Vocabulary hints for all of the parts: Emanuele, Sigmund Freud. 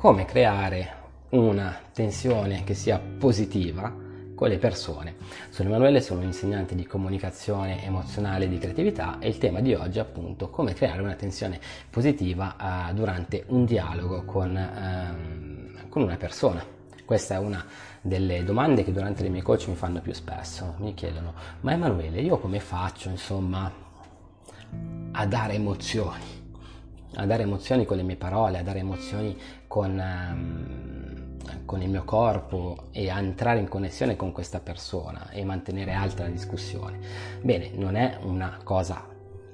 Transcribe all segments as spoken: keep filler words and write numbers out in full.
come creare una tensione che sia positiva con le persone. Sono Emanuele, sono un insegnante di comunicazione emozionale e di creatività e il tema di oggi è appunto come creare una tensione positiva eh, durante un dialogo con, ehm, con una persona. Questa è una delle domande che durante le mie coach mi fanno più spesso. Mi chiedono: ma Emanuele, io come faccio insomma a dare emozioni? A dare emozioni con le mie parole, a dare emozioni con, um, con il mio corpo e a entrare in connessione con questa persona e mantenere alta la discussione. Bene, non è una cosa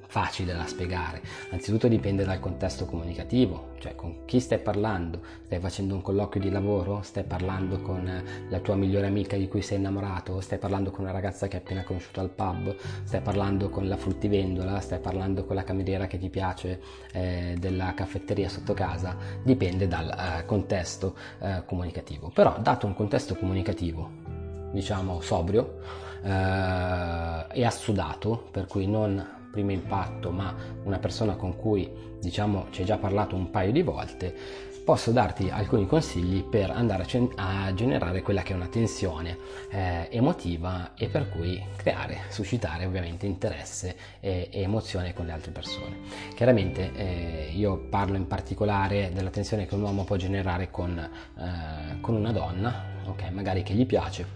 facile da spiegare, anzitutto dipende dal contesto comunicativo, cioè con chi stai parlando, stai facendo un colloquio di lavoro, stai parlando con la tua migliore amica di cui sei innamorato, stai parlando con una ragazza che hai appena conosciuto al pub, stai parlando con la fruttivendola, stai parlando con la cameriera che ti piace eh, della caffetteria sotto casa, dipende dal eh, contesto eh, comunicativo. Però dato un contesto comunicativo diciamo sobrio eh, e assodato, per cui non primo impatto ma una persona con cui diciamo ci hai già parlato un paio di volte, posso darti alcuni consigli per andare a, cen- a generare quella che è una tensione eh, emotiva e per cui creare, suscitare ovviamente interesse e, e emozione con le altre persone. Chiaramente eh, io parlo in particolare della tensione che un uomo può generare con, eh, con una donna, ok, magari che gli piace,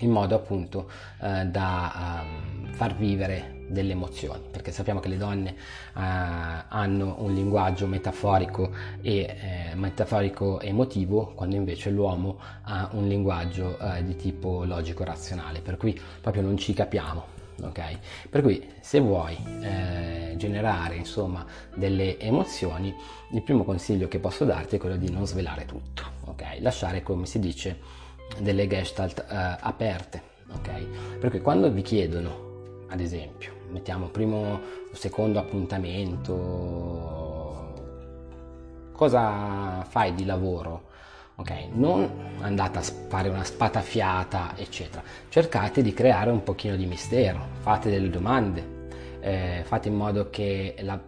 in modo appunto eh, da um, far vivere delle emozioni, perché sappiamo che le donne uh, hanno un linguaggio metaforico e eh, metaforico emotivo, quando invece l'uomo ha un linguaggio uh, di tipo logico-razionale, per cui proprio non ci capiamo, ok? Per cui se vuoi eh, generare insomma delle emozioni, il primo consiglio che posso darti è quello di non svelare tutto, ok? Lasciare, come si dice, delle gestalt uh, aperte, ok? Perché quando vi chiedono, ad esempio, mettiamo primo o secondo appuntamento, cosa fai di lavoro? Ok, non andate a fare una spatafiata, eccetera. Cercate di creare un pochino di mistero, fate delle domande, eh, fate in modo che la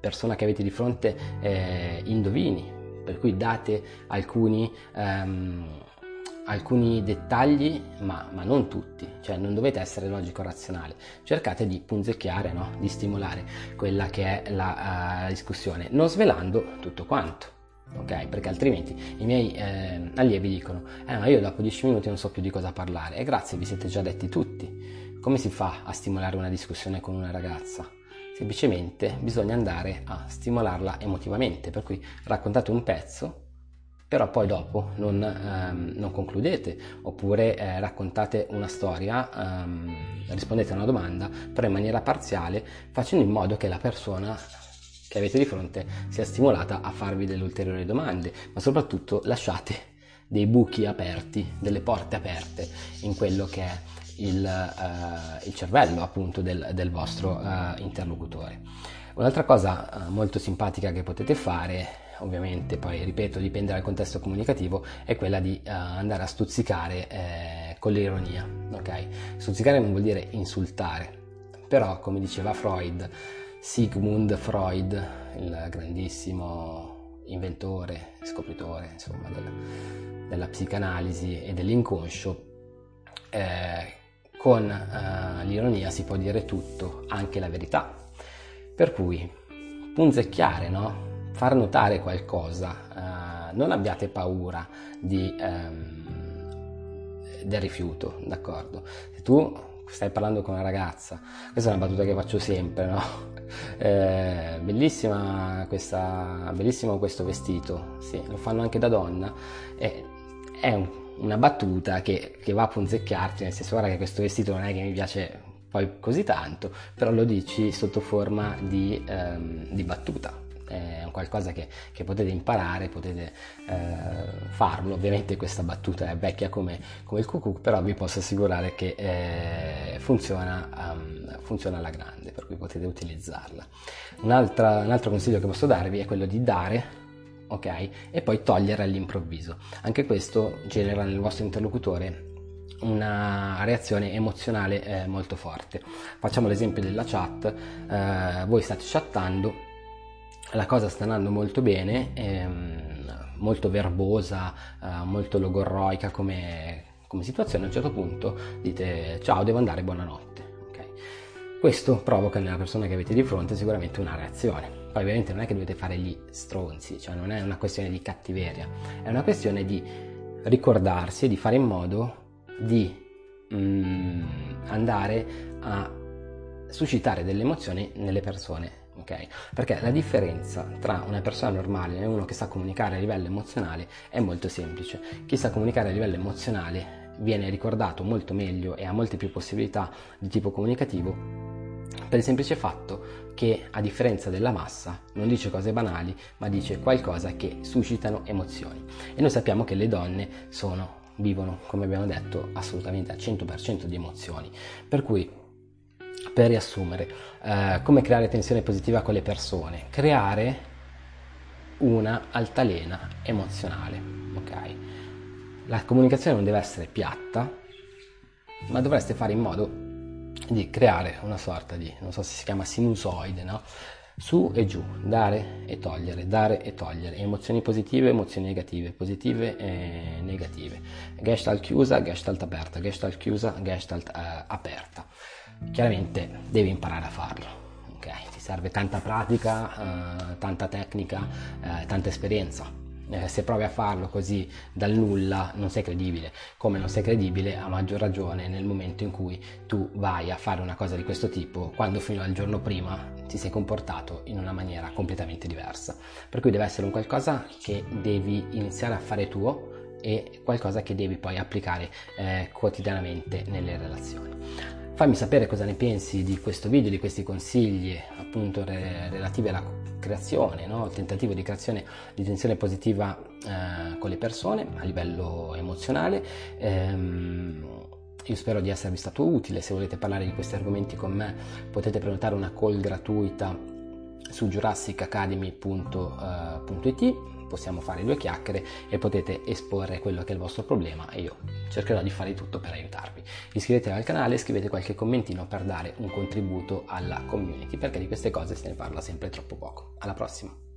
persona che avete di fronte eh, indovini, per cui date alcuni... Um, alcuni dettagli, ma, ma non tutti, cioè non dovete essere logico-razionali, cercate di punzecchiare, no? Di stimolare quella che è la uh, discussione, non svelando tutto quanto, ok? Perché altrimenti i miei eh, allievi dicono: eh ma io dopo dieci minuti non so più di cosa parlare. E grazie, vi siete già detti tutti. Come si fa a stimolare una discussione con una ragazza? Semplicemente bisogna andare a stimolarla emotivamente, per cui raccontate un pezzo, però poi dopo non, ehm, non concludete, oppure eh, raccontate una storia, ehm, rispondete a una domanda, però in maniera parziale, facendo in modo che la persona che avete di fronte sia stimolata a farvi delle ulteriori domande, ma soprattutto lasciate dei buchi aperti, delle porte aperte in quello che è il, eh, il cervello appunto del, del vostro eh, interlocutore. Un'altra cosa eh, molto simpatica che potete fare, ovviamente poi ripeto dipende dal contesto comunicativo, è quella di uh, andare a stuzzicare eh, con l'ironia, ok? Stuzzicare non vuol dire insultare, però come diceva Freud, Sigmund Freud, il grandissimo inventore, scopritore insomma della, della psicanalisi e dell'inconscio, eh, con uh, l'ironia si può dire tutto, anche la verità, per cui punzecchiare, no? Far notare qualcosa, eh, non abbiate paura di, ehm, del rifiuto, d'accordo? Se tu stai parlando con una ragazza, questa è una battuta che faccio sempre, no? Eh, bellissima questa, bellissimo questo vestito, sì, lo fanno anche da donna, eh, è un, una battuta che, che va a punzecchiarti, nel senso: guarda che questo vestito non è che mi piace poi così tanto, però lo dici sotto forma di, ehm, di battuta. È un qualcosa che, che potete imparare, potete eh, farlo. Ovviamente questa battuta è vecchia come, come il cucù, però vi posso assicurare che eh, funziona, um, funziona alla grande, per cui potete utilizzarla. Un'altra, un altro consiglio che posso darvi è quello di dare, ok, e poi togliere all'improvviso. Anche questo genera nel vostro interlocutore una reazione emozionale eh, molto forte. Facciamo l'esempio della chat, eh, voi state chattando, la cosa sta andando molto bene, ehm, molto verbosa, eh, molto logorroica come, come situazione, a un certo punto dite ciao, devo andare, buonanotte. Okay? Questo provoca nella persona che avete di fronte sicuramente una reazione. Poi ovviamente non è che dovete fare gli stronzi, cioè non è una questione di cattiveria, è una questione di ricordarsi e di fare in modo di mm, andare a suscitare delle emozioni nelle persone. Okay? Perché la differenza tra una persona normale e uno che sa comunicare a livello emozionale è molto semplice. Chi sa comunicare a livello emozionale viene ricordato molto meglio e ha molte più possibilità di tipo comunicativo, per il semplice fatto che, a differenza della massa, non dice cose banali, ma dice qualcosa che suscitano emozioni. E noi sappiamo che le donne sono, vivono, come abbiamo detto, assolutamente al cento per cento di emozioni. Per cui, per riassumere, eh, come creare tensione positiva con le persone? Creare una altalena emozionale, ok? La comunicazione non deve essere piatta, ma dovreste fare in modo di creare una sorta di, non so se si chiama sinusoide, no? Su e giù, dare e togliere, dare e togliere, emozioni positive, emozioni negative, positive e negative, gestalt chiusa, gestalt aperta, gestalt chiusa, gestalt eh, aperta. Chiaramente devi imparare a farlo, ok? Ti serve tanta pratica, eh, tanta tecnica, eh, tanta esperienza. Eh, se provi a farlo così dal nulla non sei credibile, come non sei credibile a maggior ragione nel momento in cui tu vai a fare una cosa di questo tipo, quando fino al giorno prima ti sei comportato in una maniera completamente diversa. Per cui deve essere un qualcosa che devi iniziare a fare tuo e qualcosa che devi poi applicare eh, quotidianamente nelle relazioni. Fammi sapere cosa ne pensi di questo video, di questi consigli appunto re- relativi alla creazione, no? Il tentativo di creazione di tensione positiva eh, con le persone a livello emozionale. Ehm, io spero di esservi stato utile. Se volete parlare di questi argomenti con me potete prenotare una call gratuita su jurassic academy punto it. Possiamo fare due chiacchiere e potete esporre quello che è il vostro problema e io cercherò di fare tutto per aiutarvi. Iscrivetevi al canale, scrivete qualche commentino per dare un contributo alla community, perché di queste cose se ne parla sempre troppo poco. Alla prossima!